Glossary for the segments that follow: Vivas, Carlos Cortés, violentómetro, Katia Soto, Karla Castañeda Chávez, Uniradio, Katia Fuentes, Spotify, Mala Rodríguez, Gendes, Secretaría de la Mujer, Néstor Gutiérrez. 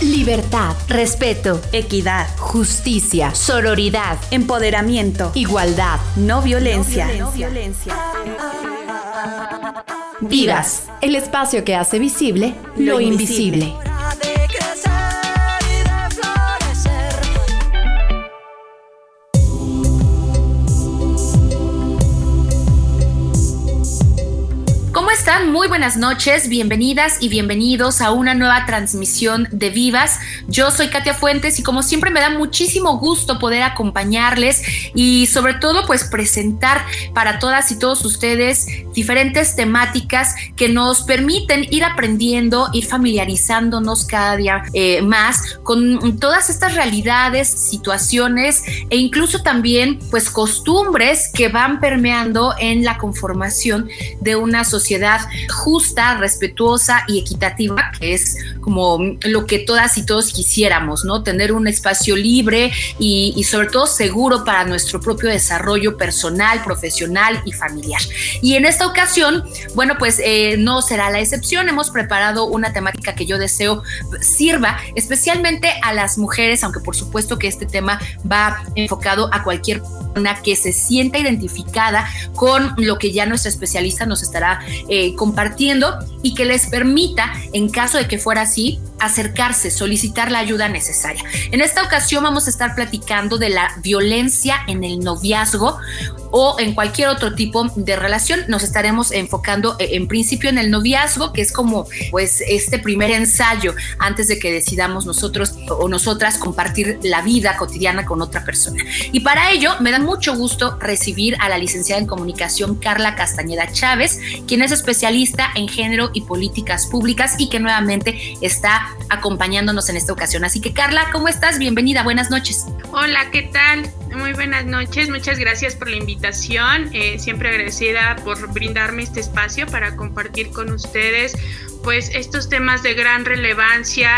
Libertad, respeto, equidad, justicia, sororidad, empoderamiento, igualdad, no violencia. Vivas, el espacio que hace visible lo invisible. Muy buenas noches, bienvenidas y bienvenidos a una nueva transmisión de Vivas. Yo soy Katia Fuentes y como siempre me da muchísimo gusto poder acompañarles y sobre todo pues presentar para todas y todos ustedes diferentes temáticas que nos permiten ir aprendiendo, ir familiarizándonos cada día más con todas estas realidades, situaciones e incluso también pues costumbres que van permeando en la conformación de una sociedad justa, respetuosa y equitativa, que es como lo que todas y todos quisiéramos, ¿no? Tener un espacio libre y sobre todo seguro para nuestro propio desarrollo personal, profesional y familiar. Y en esta ocasión, bueno, pues no será la excepción. Hemos preparado una temática que yo deseo sirva especialmente a las mujeres, aunque por supuesto que este tema va enfocado a cualquier persona que se sienta identificada con lo que ya nuestra especialista nos estará compartiendo y que les permita, en caso de que fuera así, acercarse, solicitar la ayuda necesaria. En esta ocasión vamos a estar platicando de la violencia en el noviazgo o en cualquier otro tipo de relación. Nos estaremos enfocando en principio en el noviazgo, que es como pues este primer ensayo antes de que decidamos nosotros o nosotras compartir la vida cotidiana con otra persona. Y para ello me da mucho gusto recibir a la licenciada en comunicación Karla Castañeda Chávez, quien es especialista en género y políticas públicas y que nuevamente está acompañándonos en esta ocasión. Así que Karla, ¿cómo estás? Bienvenida, buenas noches. Hola, ¿qué tal? Muy buenas noches, muchas gracias por la invitación, siempre agradecida por brindarme este espacio para compartir con ustedes pues estos temas de gran relevancia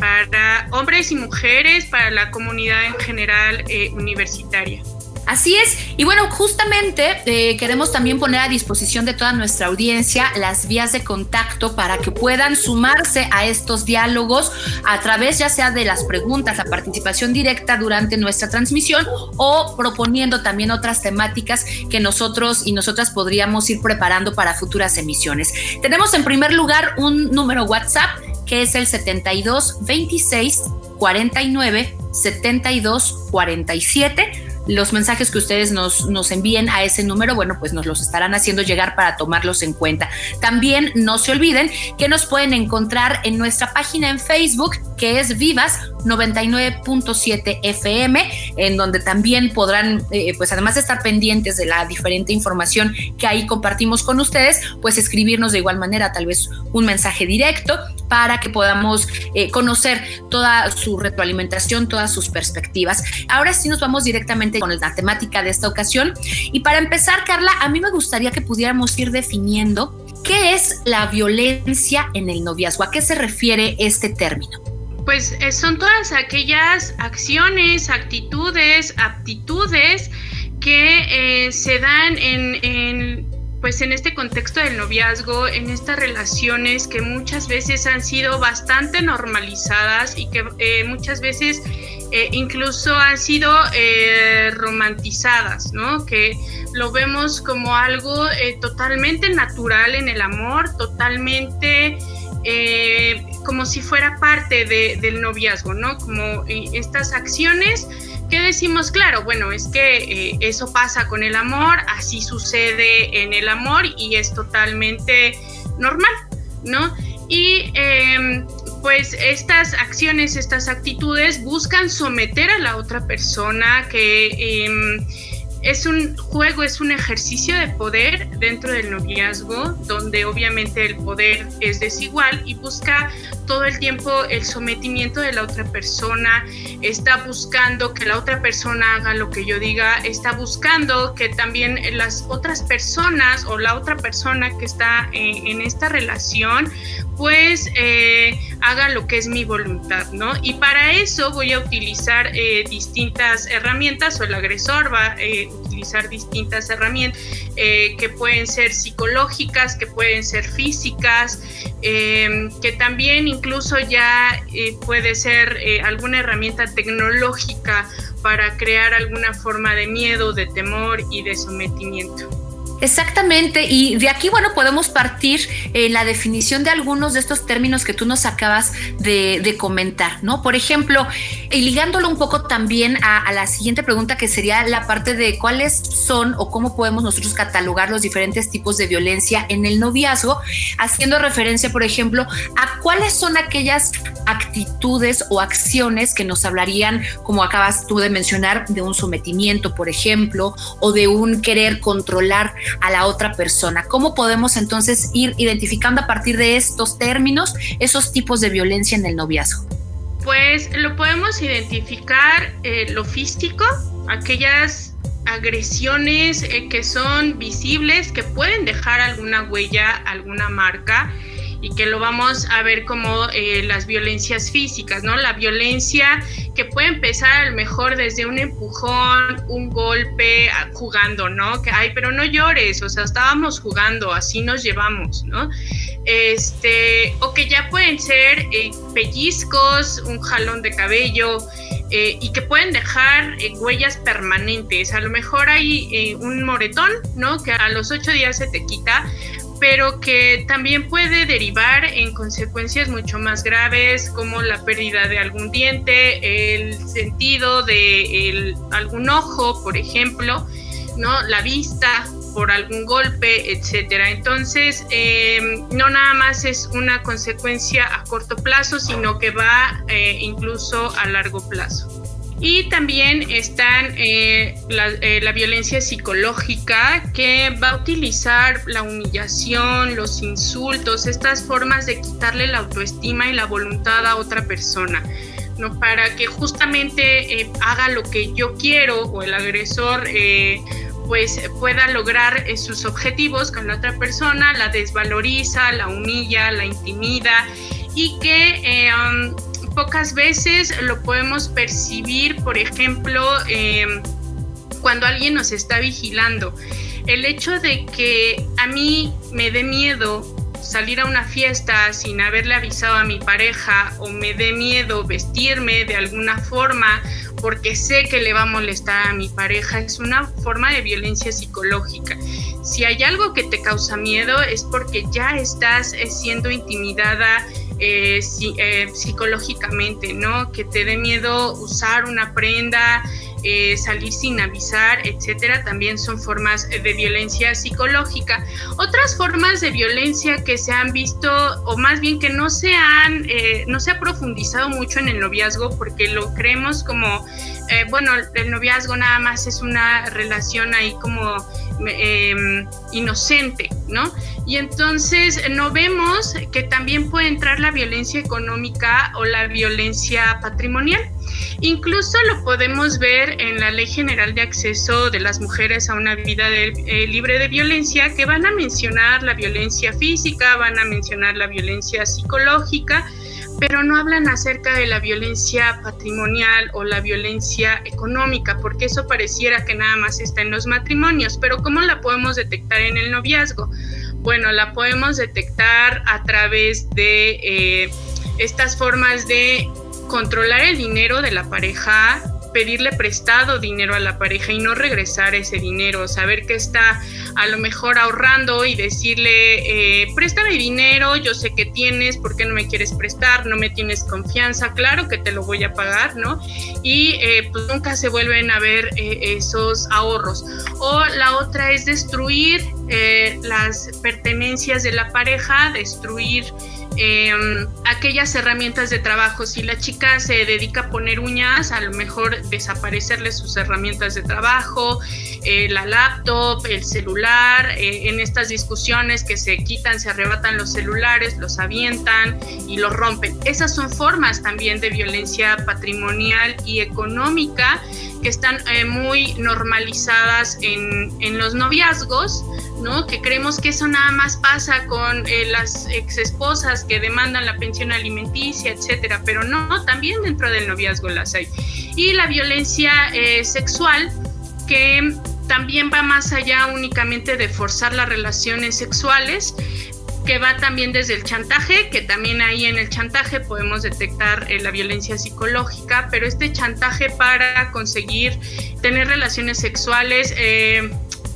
para hombres y mujeres, para la comunidad en general universitaria. Así es, y bueno, justamente queremos también poner a disposición de toda nuestra audiencia las vías de contacto para que puedan sumarse a estos diálogos a través ya sea de las preguntas, la participación directa durante nuestra transmisión o proponiendo también otras temáticas que nosotros y nosotras podríamos ir preparando para futuras emisiones. Tenemos en primer lugar un número WhatsApp que es el 72 26 49 72 47. Los mensajes que ustedes nos envíen a ese número, bueno, pues nos los estarán haciendo llegar para tomarlos en cuenta. También no se olviden que nos pueden encontrar en nuestra página en Facebook, que es Vivas 99.7 FM, en donde también podrán, pues además de estar pendientes de la diferente información que ahí compartimos con ustedes, pues escribirnos de igual manera, tal vez un mensaje directo para que podamos conocer toda su retroalimentación, todas sus perspectivas. Ahora sí nos vamos directamente con la temática de esta ocasión. Y para empezar, Karla, a mí me gustaría que pudiéramos ir definiendo qué es la violencia en el noviazgo, ¿a qué se refiere este término? Pues son todas aquellas acciones, actitudes, aptitudes que se dan pues en este contexto del noviazgo, en estas relaciones que muchas veces han sido bastante normalizadas y que muchas veces incluso han sido romantizadas, ¿no? Que lo vemos como algo totalmente natural en el amor, totalmente como si fuera parte del noviazgo, ¿no? Como estas acciones que decimos, claro, bueno, es que eso pasa con el amor, así sucede en el amor y es totalmente normal, ¿no? Y pues estas acciones, estas actitudes buscan someter a la otra persona, que es un juego, es un ejercicio de poder dentro del noviazgo, donde obviamente el poder es desigual y busca todo el tiempo el sometimiento de la otra persona, está buscando que la otra persona haga lo que yo diga, está buscando que también las otras personas o la otra persona que está en esta relación pues haga lo que es mi voluntad, ¿no? Y para eso voy a utilizar distintas herramientas, o el agresor va a utilizar distintas herramientas que pueden ser psicológicas, que pueden ser físicas, que también incluso ya puede ser alguna herramienta tecnológica para crear alguna forma de miedo, de temor y de sometimiento. Exactamente, y de aquí, bueno, podemos partir en la definición de algunos de estos términos que tú nos acabas de comentar, ¿no? Por ejemplo, y ligándolo un poco también a la siguiente pregunta, que sería la parte de cuáles son o cómo podemos nosotros catalogar los diferentes tipos de violencia en el noviazgo, haciendo referencia, por ejemplo, a cuáles son aquellas actitudes o acciones que nos hablarían, como acabas tú de mencionar, de un sometimiento, por ejemplo, o de un querer controlar a la otra persona. ¿Cómo podemos entonces ir identificando a partir de estos términos esos tipos de violencia en el noviazgo? Pues lo podemos identificar lo físico, aquellas agresiones que son visibles, que pueden dejar alguna huella, alguna marca, y que lo vamos a ver como las violencias físicas, ¿no? La violencia que puede empezar a lo mejor desde un empujón, un golpe, jugando, ¿no? Que, ay, pero no llores, o sea, estábamos jugando, así nos llevamos, ¿no? O que ya pueden ser pellizcos, un jalón de cabello, y que pueden dejar huellas permanentes. A lo mejor hay un moretón, ¿no? Que a los 8 días se te quita, pero que también puede derivar en consecuencias mucho más graves, como la pérdida de algún diente, el sentido de algún ojo, por ejemplo, ¿no? La vista por algún golpe, etcétera. Entonces, no nada más es una consecuencia a corto plazo, sino que va incluso a largo plazo. Y también están la violencia psicológica, que va a utilizar la humillación, los insultos, estas formas de quitarle la autoestima y la voluntad a otra persona, ¿no? Para que justamente haga lo que yo quiero, o el agresor pues pueda lograr sus objetivos con la otra persona, la desvaloriza, la humilla, la intimida, y que pocas veces lo podemos percibir, por ejemplo, cuando alguien nos está vigilando. El hecho de que a mí me dé miedo salir a una fiesta sin haberle avisado a mi pareja, o me dé miedo vestirme de alguna forma porque sé que le va a molestar a mi pareja, es una forma de violencia psicológica. Si hay algo que te causa miedo, es porque ya estás siendo intimidada psicológicamente, ¿no? Que te dé miedo usar una prenda, salir sin avisar, etcétera, también son formas de violencia psicológica. Otras formas de violencia que se han visto, o más bien que no se ha profundizado mucho en el noviazgo, porque lo creemos como, el noviazgo nada más es una relación ahí como inocente, ¿no? Y entonces no vemos que también puede entrar la violencia económica o la violencia patrimonial. Incluso lo podemos ver en la Ley General de Acceso de las Mujeres a una Vida Libre de Violencia, que van a mencionar la violencia física, van a mencionar la violencia psicológica, pero no hablan acerca de la violencia patrimonial o la violencia económica, porque eso pareciera que nada más está en los matrimonios. Pero ¿cómo la podemos detectar en el noviazgo? Bueno, la podemos detectar a través de estas formas de controlar el dinero de la pareja, pedirle prestado dinero a la pareja y no regresar ese dinero, saber que está a lo mejor ahorrando y decirle, préstame dinero, yo sé que tienes, ¿por qué no me quieres prestar? No me tienes confianza, claro que te lo voy a pagar, ¿no? Y pues nunca se vuelven a ver esos ahorros. O la otra es destruir las pertenencias de la pareja, destruir aquellas herramientas de trabajo. Si la chica se dedica a poner uñas, a lo mejor desaparecerle sus herramientas de trabajo, la laptop, el celular, en estas discusiones que se quitan, se arrebatan los celulares, los avientan y los rompen. Esas son formas también de violencia patrimonial y económica que están muy normalizadas en los noviazgos, ¿no? Que creemos que eso nada más pasa con las exesposas que demandan la pensión alimenticia, etcétera, pero no, también dentro del noviazgo las hay. Y la violencia sexual, que también va más allá únicamente de forzar las relaciones sexuales, que va también desde el chantaje, que también ahí en el chantaje podemos detectar la violencia psicológica, pero este chantaje para conseguir tener relaciones sexuales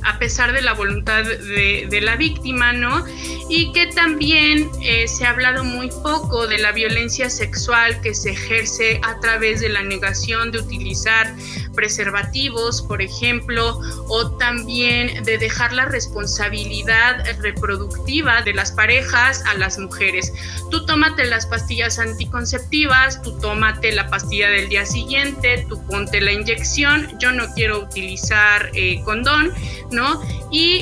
a pesar de la voluntad de la víctima, ¿no? Y que también se ha hablado muy poco de la violencia sexual que se ejerce a través de la negación de utilizar preservativos, por ejemplo, o también de dejar la responsabilidad reproductiva de las parejas a las mujeres. Tú tómate las pastillas anticonceptivas, tú tómate la pastilla del día siguiente, tú ponte la inyección, yo no quiero utilizar condón, ¿no? Y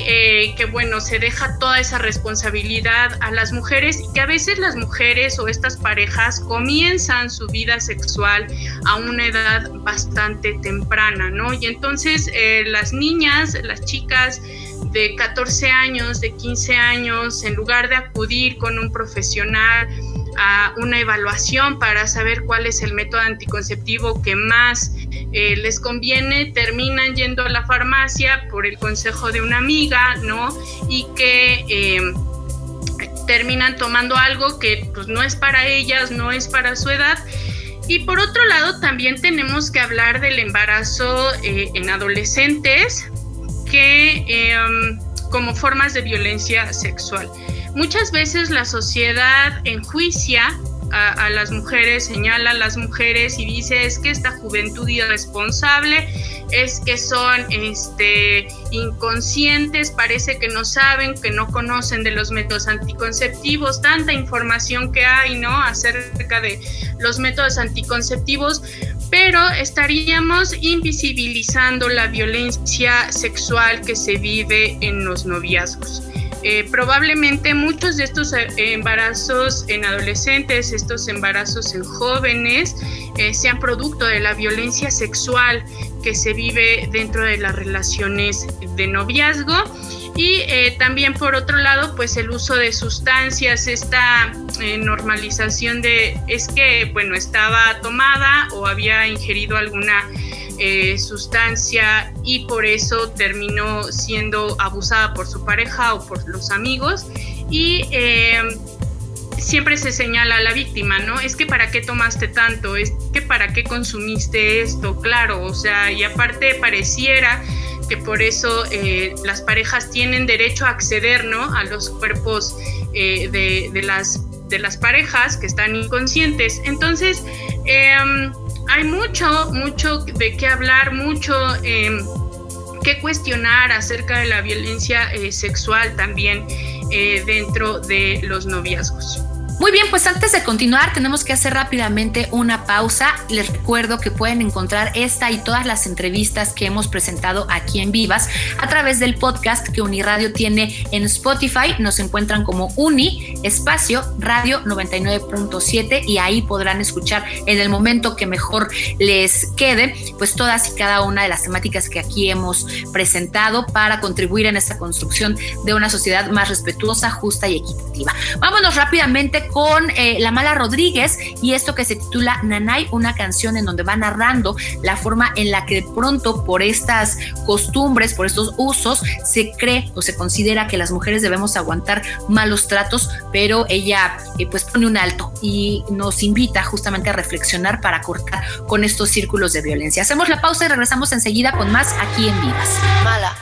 que bueno, se deja toda esa responsabilidad a las mujeres, y que a veces las mujeres o estas parejas comienzan su vida sexual a una edad bastante temprana, ¿no? Y entonces las niñas, las chicas de 14 años, de 15 años, en lugar de acudir con un profesional a una evaluación para saber cuál es el método anticonceptivo que más les conviene, terminan yendo a la farmacia por el consejo de una amiga, ¿no? Y que terminan tomando algo que pues no es para ellas, no es para su edad. Y por otro lado, también tenemos que hablar del embarazo en adolescentes, que como formas de violencia sexual. Muchas veces la sociedad enjuicia a las mujeres, señala a las mujeres y dice, es que esta juventud irresponsable, es que son inconscientes, parece que no saben, que no conocen de los métodos anticonceptivos, tanta información que hay, ¿no?, acerca de los métodos anticonceptivos, pero estaríamos invisibilizando la violencia sexual que se vive en los noviazgos. Probablemente muchos de estos embarazos en adolescentes, estos embarazos en jóvenes, sean producto de la violencia sexual que se vive dentro de las relaciones de noviazgo. Y también, por otro lado, pues el uso de sustancias, esta normalización de es que, bueno, estaba tomada o había ingerido alguna sustancia y por eso terminó siendo abusada por su pareja o por los amigos. Y siempre se señala a la víctima, ¿no? Es que ¿para qué tomaste tanto? Es que ¿para qué consumiste esto? Claro, o sea, y aparte pareciera que por eso las parejas tienen derecho a acceder, ¿no?, a los cuerpos de las parejas que están inconscientes. Entonces, hay mucho de qué hablar, mucho que cuestionar acerca de la violencia sexual también dentro de los noviazgos. Muy bien, pues antes de continuar tenemos que hacer rápidamente una pausa. Les recuerdo que pueden encontrar esta y todas las entrevistas que hemos presentado aquí en Vivas a través del podcast que Uniradio tiene en Spotify. Nos encuentran como Uni Radio 99.7 y ahí podrán escuchar en el momento que mejor les quede, pues todas y cada una de las temáticas que aquí hemos presentado para contribuir en esta construcción de una sociedad más respetuosa, justa y equitativa. Vámonos rápidamente con la Mala Rodríguez y esto que se titula Nanay, una canción en donde va narrando la forma en la que de pronto por estas costumbres, por estos usos, se cree o se considera que las mujeres debemos aguantar malos tratos, pero ella pues pone un alto y nos invita justamente a reflexionar para cortar con estos círculos de violencia. Hacemos la pausa y regresamos enseguida con más aquí en Vivas. Mala.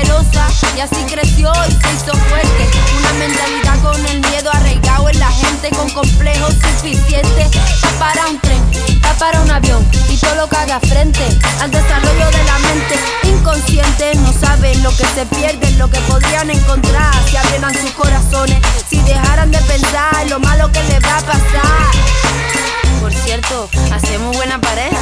asquerosa. Y así creció y se hizo fuerte. Una mentalidad con el miedo arraigado en la gente, con complejos suficientes. Está para un tren, está para un avión, y todo lo que haga frente al desarrollo de la mente inconsciente. No saben lo que se pierden, lo que podrían encontrar si abrieran sus corazones, si dejaran de pensar lo malo que les va a pasar. Por cierto, hacemos buena pareja.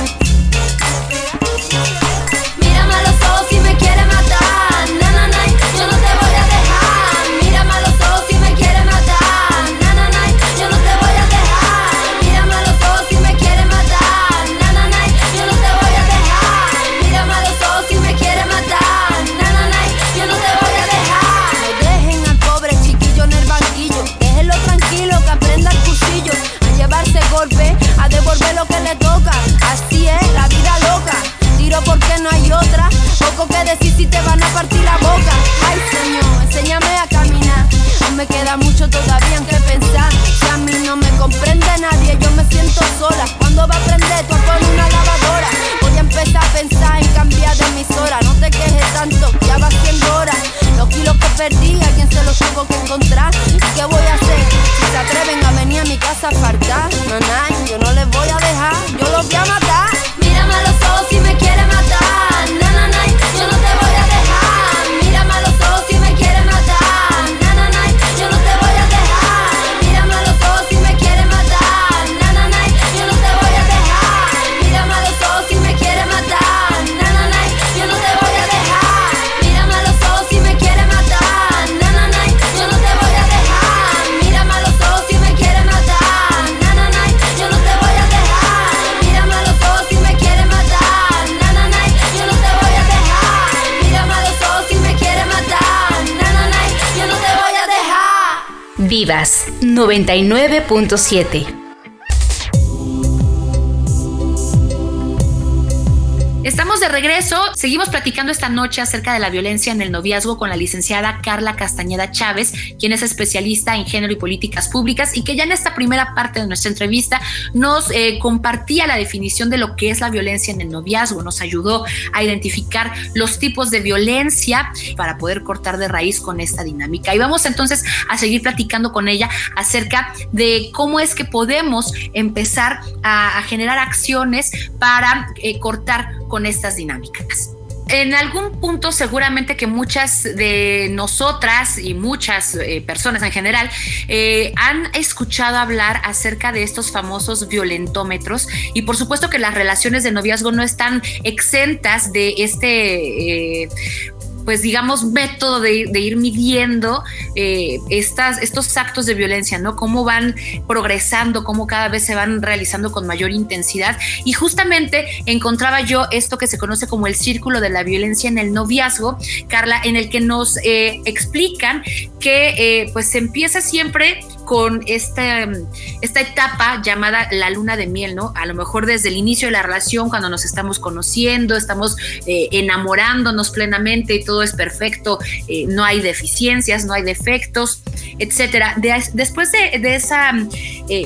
Mírame a los ojos si me quieres matar, na, na, na, yo no te voy a dejar. Mírame a los ojos si me quieres matar, na, na, na, yo no te voy a dejar. Mírame a los ojos si me quieres matar, na, na, na, yo no te voy a dejar. Mírame a los ojos si me quieres matar, na, na, na, yo no te voy a dejar. No dejen al pobre chiquillo en el banquillo, déjenlo tranquilo que aprenda el cuchillo, a llevarse golpe, a devolver lo que le toca. Así es la vida loca, tiro porque no hay otra. Poco que decir si te van a partir la boca. Ay Señor, enséñame a caminar, aún me queda mucho todavía en que pensar. Si a mí no me comprende nadie, yo me siento sola. ¿Cuándo va a aprender tú a poner una lavadora? Voy a empezar a pensar en cambiar de emisora. No te quejes tanto, ya va 100 horas. Los kilos que perdí, a quien se los tuvo que encontrar. ¿Y qué voy a hacer si se atreven a venir a mi casa a faltar? No, no, yo no les voy a dejar, yo los voy a matar. Mírame a los ojos si me quieres matar, na, na, na, yo no te voy a dejar. Mírame a los ojos si me quieres matar, na, na, na, yo no te voy a dejar. Mírame a los ojos si me quieres matar, na, na, na, yo no te voy a dejar. Mírame a los ojos si me quieres matar, na, na, na, yo no te voy a dejar. Mírame a los ojos si me quieres matar, na, na, na, yo no te voy a dejar. Mírame a los ojos si me quieres matar, na, na, na, yo no te voy a dejar. Mírame a los ojos si me quieres matar, na, na, na, yo no te voy a dejar. Mírame a los ojos si me quieres matar, na, na, na, yo no te voy a dejar. Vivas 99.7. Estamos de regreso, seguimos platicando esta noche acerca de la violencia en el noviazgo con la licenciada Karla Castañeda Chávez, quien es especialista en género y políticas públicas y que ya en esta primera parte de nuestra entrevista nos compartía la definición de lo que es la violencia en el noviazgo, nos ayudó a identificar los tipos de violencia para poder cortar de raíz con esta dinámica. Y vamos entonces a seguir platicando con ella acerca de cómo es que podemos empezar a generar acciones para cortar con estas dinámicas. En algún punto seguramente que muchas de nosotras y muchas personas en general han escuchado hablar acerca de estos famosos violentómetros, y por supuesto que las relaciones de noviazgo no están exentas de este pues digamos método de ir midiendo estos actos de violencia, ¿no? Cómo van progresando, cómo cada vez se van realizando con mayor intensidad. Y justamente encontraba yo esto que se conoce como el círculo de la violencia en el noviazgo, Karla, en el que nos explican que pues se empieza siempre con esta etapa llamada la luna de miel, ¿no? A lo mejor desde el inicio de la relación, cuando nos estamos conociendo, estamos enamorándonos plenamente y todo es perfecto, no hay deficiencias, no hay defectos, etcétera. Después de esa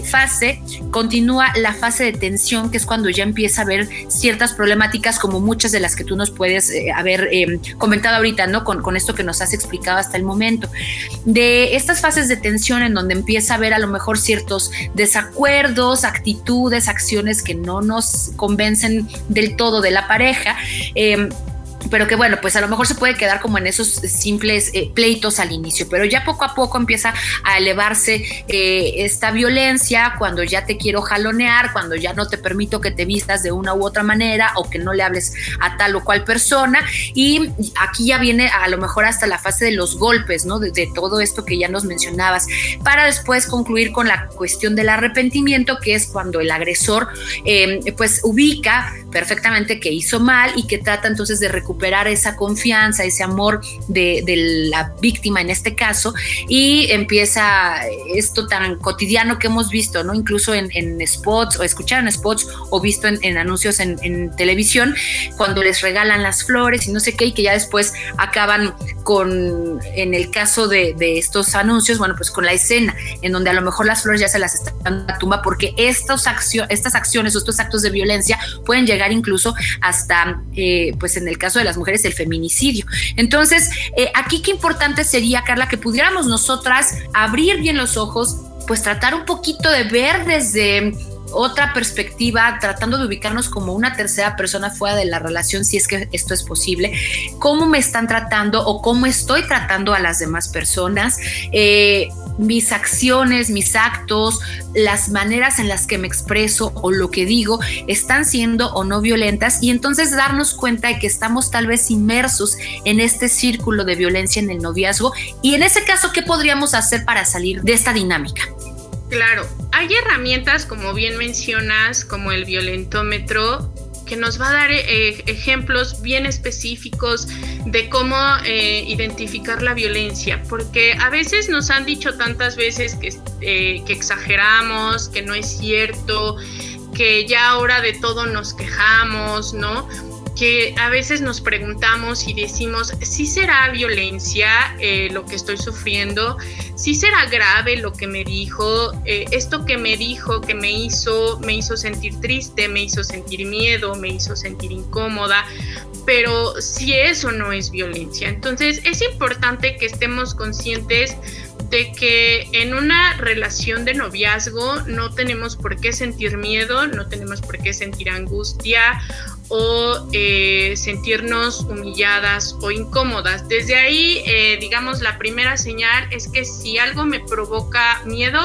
fase, continúa la fase de tensión, que es cuando ya empieza a haber ciertas problemáticas, como muchas de las que tú nos puedes haber comentado ahorita, ¿no? Con esto que nos has explicado hasta el momento. De estas fases de tensión en donde empieza a haber a lo mejor ciertos desacuerdos, actitudes, acciones que no nos convencen del todo de la pareja, pero que bueno, pues a lo mejor se puede quedar como en esos simples pleitos al inicio, pero ya poco a poco empieza a elevarse esta violencia, cuando ya te quiero jalonear, cuando ya no te permito que te vistas de una u otra manera o que no le hables a tal o cual persona. Y aquí ya viene a lo mejor hasta la fase de los golpes, ¿no? De todo esto que ya nos mencionabas, para después concluir con la cuestión del arrepentimiento, que es cuando el agresor pues ubica perfectamente que hizo mal y que trata entonces de recuperar esa confianza, ese amor de la víctima en este caso, y empieza esto tan cotidiano que hemos visto, ¿no? Incluso en spots, o escuchado en spots, o visto en anuncios en televisión, cuando les regalan las flores y no sé qué, y que ya después acaban con, en el caso de estos anuncios, bueno, pues con la escena en donde a lo mejor las flores ya se las están dando a la tumba, porque estas acciones o estos actos de violencia pueden llegar incluso hasta, pues en el caso de las mujeres, el feminicidio. Entonces, aquí qué importante sería, Karla, que pudiéramos nosotras abrir bien los ojos, pues tratar un poquito de ver desde otra perspectiva, tratando de ubicarnos como una tercera persona fuera de la relación, si es que esto es posible, cómo me están tratando o cómo estoy tratando a las demás personas, mis acciones, mis actos, las maneras en las que me expreso o lo que digo están siendo o no violentas, y entonces darnos cuenta de que estamos tal vez inmersos en este círculo de violencia en el noviazgo, y en ese caso, ¿qué podríamos hacer para salir de esta dinámica? Claro, hay herramientas, como bien mencionas, como el violentómetro, que nos va a dar ejemplos bien específicos de cómo identificar la violencia, porque a veces nos han dicho tantas veces que exageramos, que no es cierto, que ya ahora de todo nos quejamos, ¿no? Que a veces nos preguntamos y decimos, ¿sí será violencia lo que estoy sufriendo? ¿Sí será grave lo que me dijo? Esto que me dijo, que me hizo sentir triste, me hizo sentir miedo, me hizo sentir incómoda, pero si eso no es violencia. Entonces es importante que estemos conscientes de que en una relación de noviazgo no tenemos por qué sentir miedo, no tenemos por qué sentir angustia o sentirnos humilladas o incómodas. Desde ahí, digamos, la primera señal es que si algo me provoca miedo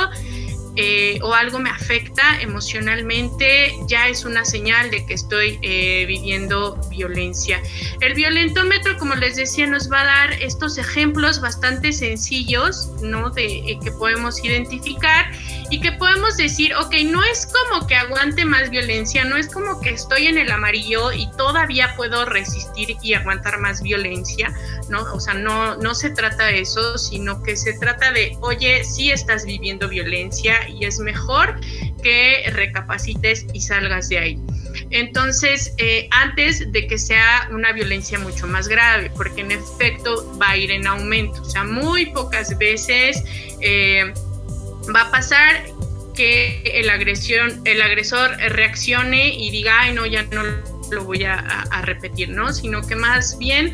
o algo me afecta emocionalmente, ya es una señal de que estoy viviendo violencia. El violentómetro, como les decía, nos va a dar estos ejemplos bastante sencillos, ¿no? De que podemos identificar y que podemos decir, ok, no es como que aguante más violencia, no es como que estoy en el amarillo y todavía puedo resistir y aguantar más violencia, ¿no? O sea, no se trata de eso, sino que se trata de, oye, sí estás viviendo violencia, y es mejor que recapacites y salgas de ahí. Entonces, antes de que sea una violencia mucho más grave, porque en efecto va a ir en aumento. O sea, muy pocas veces va a pasar que el agresor reaccione y diga, ay, no, ya no lo voy a repetir, ¿no? Sino que más bien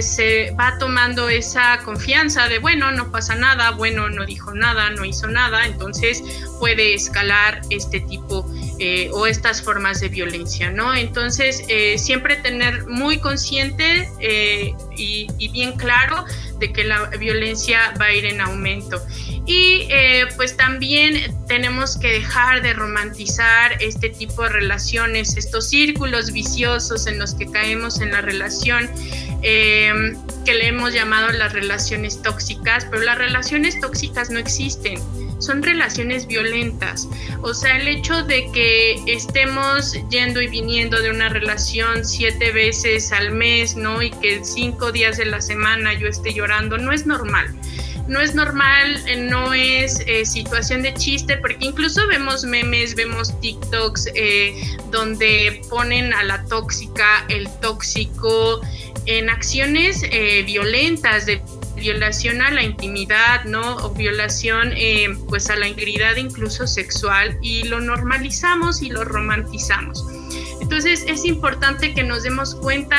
se va tomando esa confianza de, bueno, no pasa nada, bueno, no dijo nada, no hizo nada, entonces puede escalar este tipo o estas formas de violencia, ¿no? Entonces, siempre tener muy consciente y bien claro de que la violencia va a ir en aumento. Y pues también tenemos que dejar de romantizar este tipo de relaciones, estos círculos viciosos en los que caemos en la relación, que le hemos llamado las relaciones tóxicas, pero las relaciones tóxicas no existen, son relaciones violentas. O sea, el hecho de que estemos yendo y viniendo de una relación 7 veces al mes, ¿no? Y que 5 días de la semana yo esté llorando, no es normal. No es normal, no es situación de chiste, porque incluso vemos memes, vemos TikToks donde ponen a la tóxica, el tóxico, en acciones violentas, de violación a la intimidad, ¿no? O violación pues a la integridad incluso sexual, y lo normalizamos y lo romantizamos. Entonces es importante que nos demos cuenta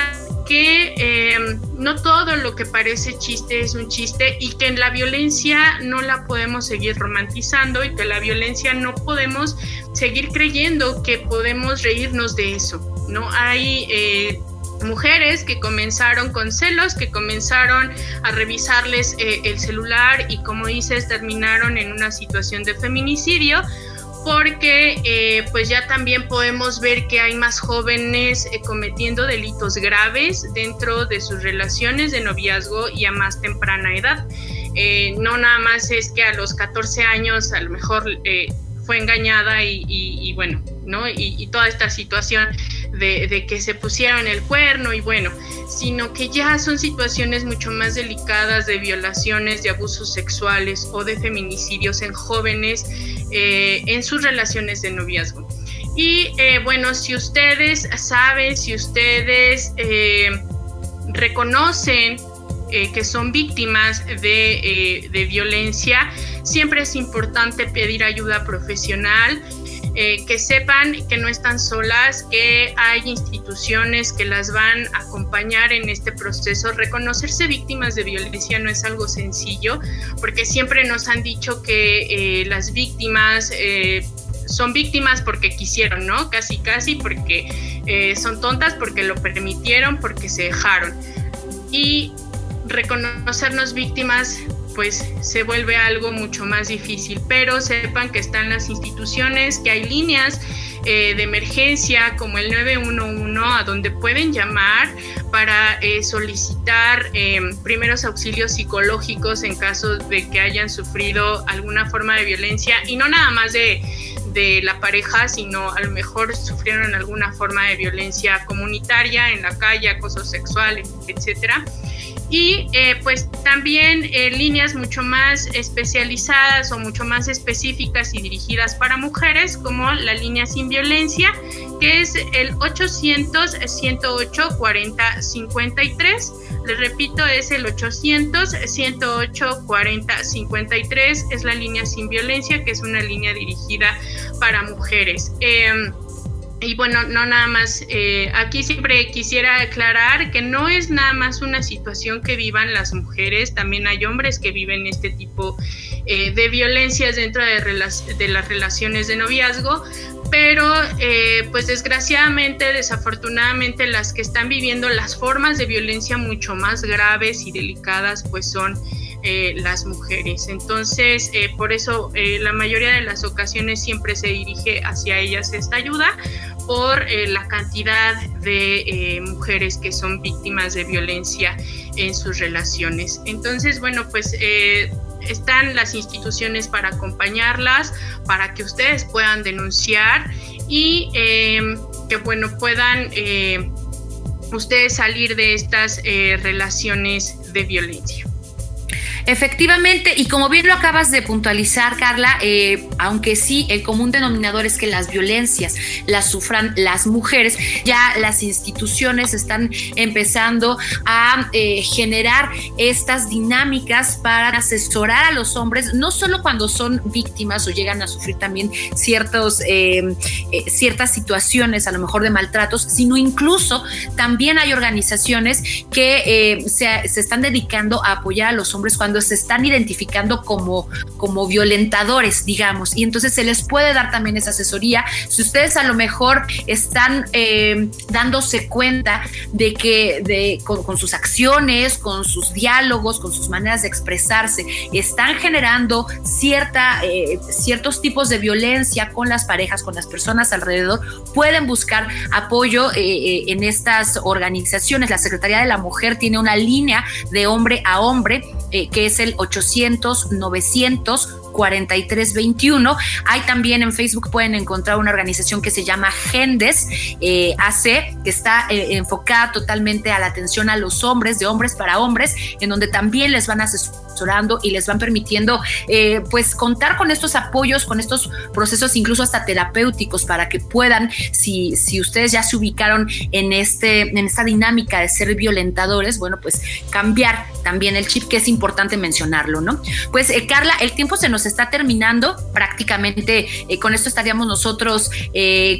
que no todo lo que parece chiste es un chiste, y que en la violencia no la podemos seguir romantizando, y que la violencia no podemos seguir creyendo que podemos reírnos de eso, ¿no? Hay mujeres que comenzaron con celos, que comenzaron a revisarles el celular, y como dices, terminaron en una situación de feminicidio, porque pues ya también podemos ver que hay más jóvenes cometiendo delitos graves dentro de sus relaciones de noviazgo y a más temprana edad. No nada más es que a los 14 años a lo mejor fue engañada y bueno, ¿no? Y toda esta situación de que se pusieron el cuerno y bueno, sino que ya son situaciones mucho más delicadas de violaciones, de abusos sexuales o de feminicidios en jóvenes en sus relaciones de noviazgo. Y bueno, si ustedes saben, si ustedes reconocen que son víctimas de violencia, siempre es importante pedir ayuda profesional. que sepan que no están solas, que hay instituciones que las van a acompañar en este proceso. Reconocerse víctimas de violencia no es algo sencillo, porque siempre nos han dicho que las víctimas son víctimas porque quisieron, ¿no? Casi porque son tontas, porque lo permitieron, porque se dejaron. Y reconocernos víctimas pues se vuelve algo mucho más difícil, pero sepan que están las instituciones, que hay líneas de emergencia como el 911 a donde pueden llamar para solicitar primeros auxilios psicológicos en caso de que hayan sufrido alguna forma de violencia, y no nada más de la pareja, sino a lo mejor sufrieron alguna forma de violencia comunitaria, en la calle, acoso sexual, etcétera. Y pues también líneas mucho más especializadas o mucho más específicas y dirigidas para mujeres, como la línea Sin Violencia, que es el 800-108-4053. Les repito, es el 800-108-4053, es la línea Sin Violencia, que es una línea dirigida para mujeres. Y bueno, no nada más, aquí siempre quisiera aclarar que no es nada más una situación que vivan las mujeres, también hay hombres que viven este tipo de violencias dentro de las relaciones de noviazgo, pero pues desgraciadamente, desafortunadamente, las que están viviendo las formas de violencia mucho más graves y delicadas pues son las mujeres. Entonces, por eso la mayoría de las ocasiones siempre se dirige hacia ellas esta ayuda, por la cantidad de mujeres que son víctimas de violencia en sus relaciones. Entonces, bueno, pues están las instituciones para acompañarlas, para que ustedes puedan denunciar y que, bueno, puedan ustedes salir de estas relaciones de violencia. Efectivamente, y como bien lo acabas de puntualizar, Karla, aunque sí, el común denominador es que las violencias las sufran las mujeres, ya las instituciones están empezando a generar estas dinámicas para asesorar a los hombres, no solo cuando son víctimas o llegan a sufrir también ciertas situaciones, a lo mejor de maltratos, sino incluso también hay organizaciones que se están dedicando a apoyar a los hombres cuando se están identificando como violentadores, digamos, y entonces se les puede dar también esa asesoría. Si ustedes a lo mejor están dándose cuenta de que con sus acciones, con sus diálogos, con sus maneras de expresarse, están generando ciertos tipos de violencia con las parejas, con las personas alrededor, pueden buscar apoyo en estas organizaciones. La Secretaría de la Mujer tiene una línea de hombre a hombre, que es el 800-900-4321. Hay también en Facebook, pueden encontrar una organización que se llama Gendes AC, que está enfocada totalmente a la atención a los hombres, de hombres para hombres, en donde también les van asesorando y les van permitiendo pues contar con estos apoyos, con estos procesos incluso hasta terapéuticos, para que puedan, si ustedes ya se ubicaron en esta dinámica de ser violentadores, bueno, pues cambiar también el chip, que es importante mencionarlo, ¿no? Pues Karla, el tiempo se nos está terminando prácticamente. Con esto estaríamos nosotros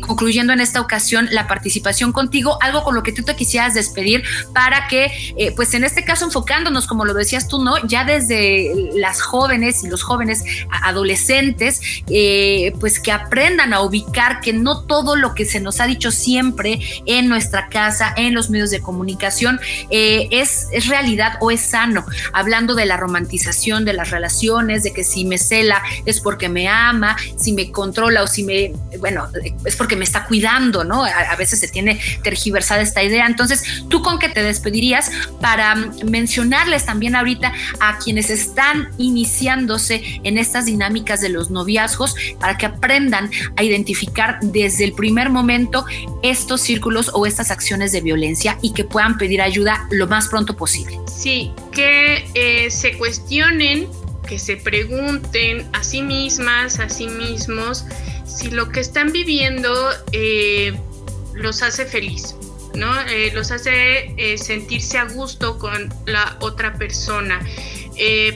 concluyendo en esta ocasión la participación contigo. Algo con lo que tú te quisieras despedir, para que pues en este caso, enfocándonos, como lo decías tú, ¿no?, ya desde las jóvenes y los jóvenes adolescentes, pues que aprendan a ubicar que no todo lo que se nos ha dicho siempre en nuestra casa, en los medios de comunicación, es realidad o es sano. Hablando de la romantización de las relaciones, de que si me cela es porque me ama, si me controla o si me, bueno, es porque me está cuidando, ¿no? A veces se tiene tergiversada esta idea. Entonces, ¿tú con qué te despedirías para mencionarles también ahorita a quienes están iniciándose en estas dinámicas de los noviazgos, para que aprendan a identificar desde el primer momento estos círculos o estas acciones de violencia y que puedan pedir ayuda lo más pronto posible? Sí, que se cuestionen, que se pregunten a sí mismas, a sí mismos, si lo que están viviendo los hace feliz, ¿no? Los hace sentirse a gusto con la otra persona.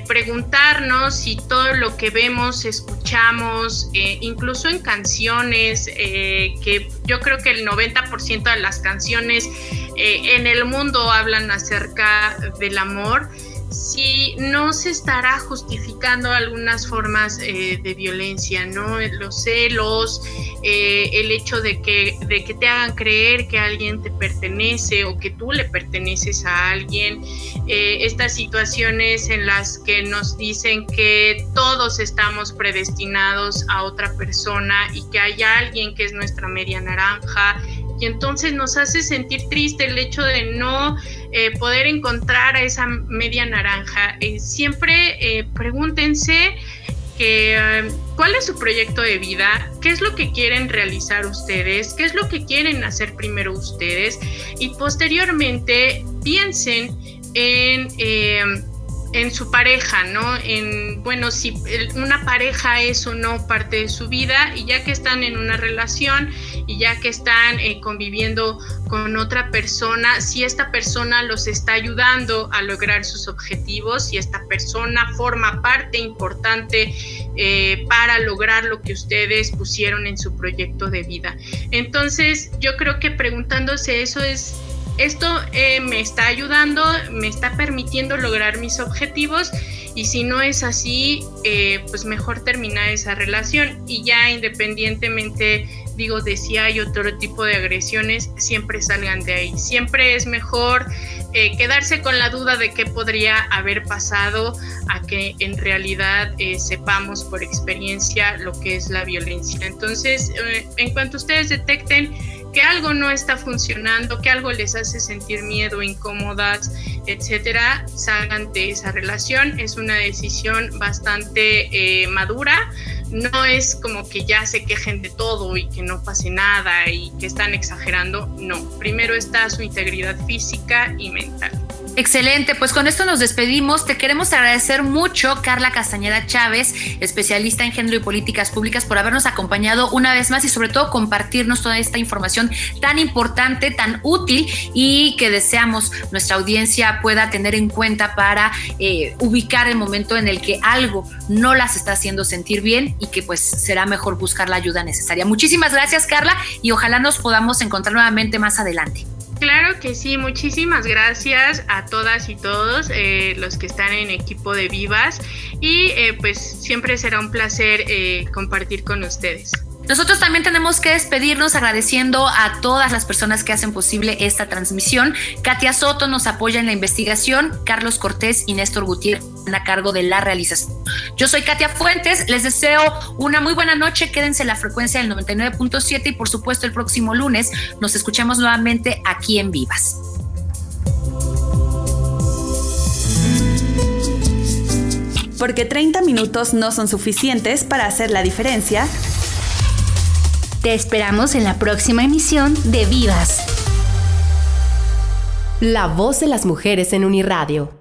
preguntarnos si todo lo que vemos, escuchamos, incluso en canciones, que yo creo que el 90% de las canciones en el mundo hablan acerca del amor, si no se estará justificando algunas formas de violencia, ¿no? Los celos, el hecho de que te hagan creer que alguien te pertenece o que tú le perteneces a alguien, estas situaciones en las que nos dicen que todos estamos predestinados a otra persona y que hay alguien que es nuestra media naranja, y entonces nos hace sentir triste el hecho de no poder encontrar a esa media naranja. Siempre pregúntense cuál es su proyecto de vida, qué es lo que quieren realizar ustedes, qué es lo que quieren hacer primero ustedes, y posteriormente piensen en su pareja, ¿no? Bueno, si una pareja es o no parte de su vida, y ya que están en una relación y ya que están conviviendo con otra persona, si esta persona los está ayudando a lograr sus objetivos, si esta persona forma parte importante para lograr lo que ustedes pusieron en su proyecto de vida. Entonces, yo creo que preguntándose eso es: esto me está ayudando, me está permitiendo lograr mis objetivos, y si no es así, pues mejor terminar esa relación. Y ya independientemente, digo, de si hay otro tipo de agresiones, siempre salgan de ahí. Siempre es mejor quedarse con la duda de qué podría haber pasado a que en realidad sepamos por experiencia lo que es la violencia. Entonces, en cuanto ustedes detecten que algo no está funcionando, que algo les hace sentir miedo, incómodas, etcétera, salgan de esa relación. Es una decisión bastante madura. No es como que ya se quejen de todo y que no pase nada y que están exagerando. No, primero está su integridad física y mental. Excelente, pues con esto nos despedimos. Te queremos agradecer mucho, Karla Castañeda Chávez, especialista en género y políticas públicas, por habernos acompañado una vez más y sobre todo compartirnos toda esta información tan importante, tan útil, y que deseamos nuestra audiencia pueda tener en cuenta para ubicar el momento en el que algo no las está haciendo sentir bien y que pues será mejor buscar la ayuda necesaria. Muchísimas gracias, Karla, y ojalá nos podamos encontrar nuevamente más adelante. Claro que sí, muchísimas gracias a todas y todos los que están en equipo de Vivas, y pues siempre será un placer compartir con ustedes. Nosotros también tenemos que despedirnos agradeciendo a todas las personas que hacen posible esta transmisión. Katia Soto nos apoya en la investigación, Carlos Cortés y Néstor Gutiérrez a cargo de la realización. Yo soy Katia Fuentes, les deseo una muy buena noche, quédense en la frecuencia del 99.7 y por supuesto el próximo lunes nos escuchamos nuevamente aquí en Vivas. Porque 30 minutos no son suficientes para hacer la diferencia. Te esperamos en la próxima emisión de Vivas. La voz de las mujeres en Uniradio.